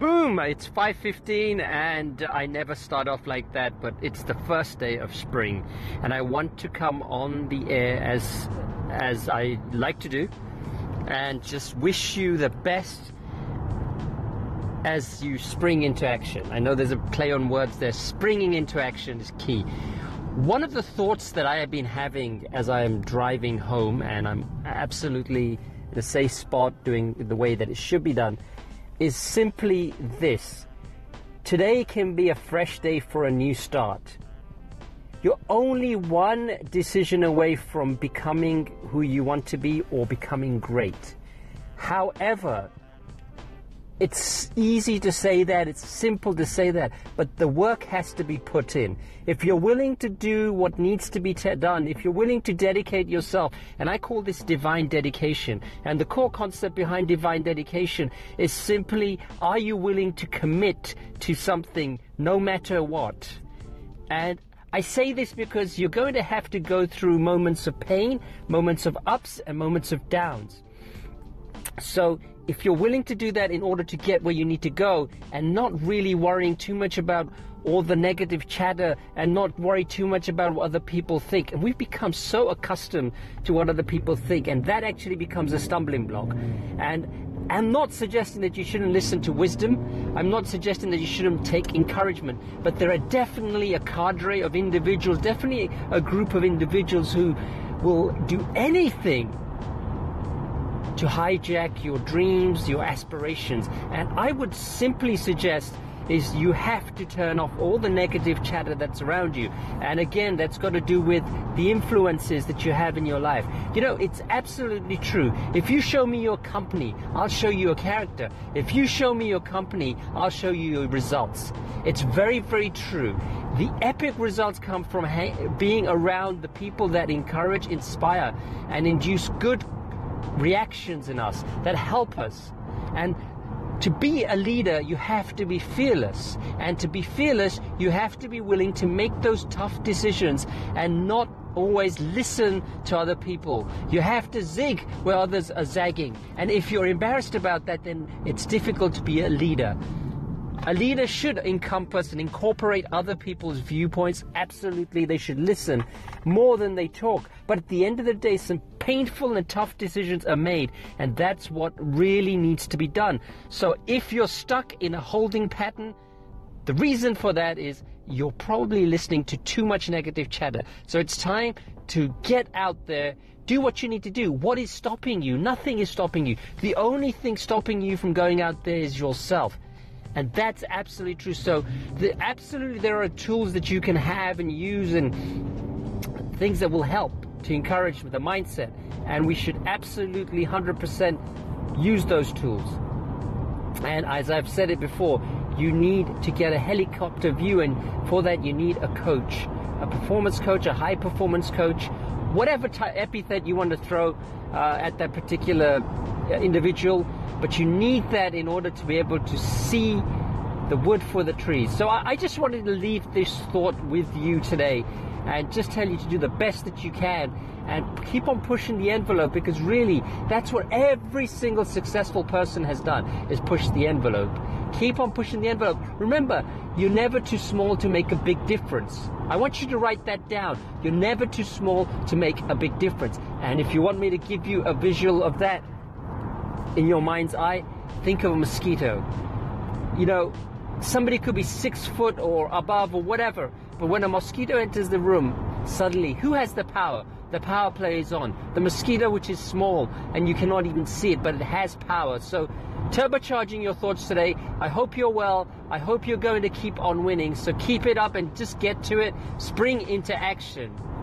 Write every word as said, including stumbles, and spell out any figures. Boom! It's five fifteen and I never start off like that, but it's the first day of spring and I want to come on the air as as I like to do and just wish you the best as you spring into action. I know there's a play on words there. Springing into action is key. One of the thoughts that I have been having as I am driving home, and I'm absolutely in a safe spot doing the way that it should be done, is simply this. Today can be a fresh day for a new start. You're only one decision away from becoming who you want to be or becoming great. However, it's easy to say that, it's simple to say that, but the work has to be put in. If you're willing to do what needs to be t- done, if you're willing to dedicate yourself, and I call this divine dedication, and the core concept behind divine dedication is simply, are you willing to commit to something no matter what? And I say this because you're going to have to go through moments of pain, moments of ups, and moments of downs. So if you're willing to do that in order to get where you need to go and not really worrying too much about all the negative chatter and not worry too much about what other people think. And we've become so accustomed to what other people think, and that actually becomes a stumbling block. And I'm not suggesting that you shouldn't listen to wisdom. I'm not suggesting that you shouldn't take encouragement. But there are definitely a cadre of individuals, definitely a group of individuals who will do anything to hijack your dreams, your aspirations. And I would simply suggest is you have to turn off all the negative chatter that's around you. And again, that's got to do with the influences that you have in your life. You know, it's absolutely true. If you show me your company, I'll show you your character. If you show me your company, I'll show you your results. It's very, very true. The epic results come from ha- being around the people that encourage, inspire, and induce good reactions in us that help us. And to be a leader, you have to be fearless, and to be fearless you have to be willing to make those tough decisions and not always listen to other people. You have to zig where others are zagging, and if you're embarrassed about that, then it's difficult to be a leader. A leader should encompass and incorporate other people's viewpoints. Absolutely, they should listen more than they talk. But at the end of the day, some painful and tough decisions are made, and that's what really needs to be done. So if you're stuck in a holding pattern, the reason for that is you're probably listening to too much negative chatter. So it's time to get out there, do what you need to do. What is stopping you? Nothing is stopping you. The only thing stopping you from going out there is yourself. And that's absolutely true. So the, absolutely there are tools that you can have and use and things that will help to encourage the mindset. And we should absolutely one hundred percent use those tools. And as I've said it before, you need to get a helicopter view, and for that you need a coach, a performance coach, a high performance coach, whatever t- epithet you want to throw uh, at that particular individual. But you need that in order to be able to see the wood for the trees. So I, I just wanted to leave this thought with you today and just tell you to do the best that you can and keep on pushing the envelope, because really that's what every single successful person has done, is push the envelope. Keep on pushing the envelope. Remember, you're never too small to make a big difference. I want you to write that down. You're never too small to make a big difference. And if you want me to give you a visual of that, in your mind's eye, think of a mosquito. You know, somebody could be six foot or above or whatever, but when a mosquito enters the room, suddenly, who has the power? The power play is on. The mosquito, which is small, and you cannot even see it, but it has power. So, turbocharging your thoughts today. I hope you're well. I hope you're going to keep on winning. So keep it up and just get to it. Spring into action.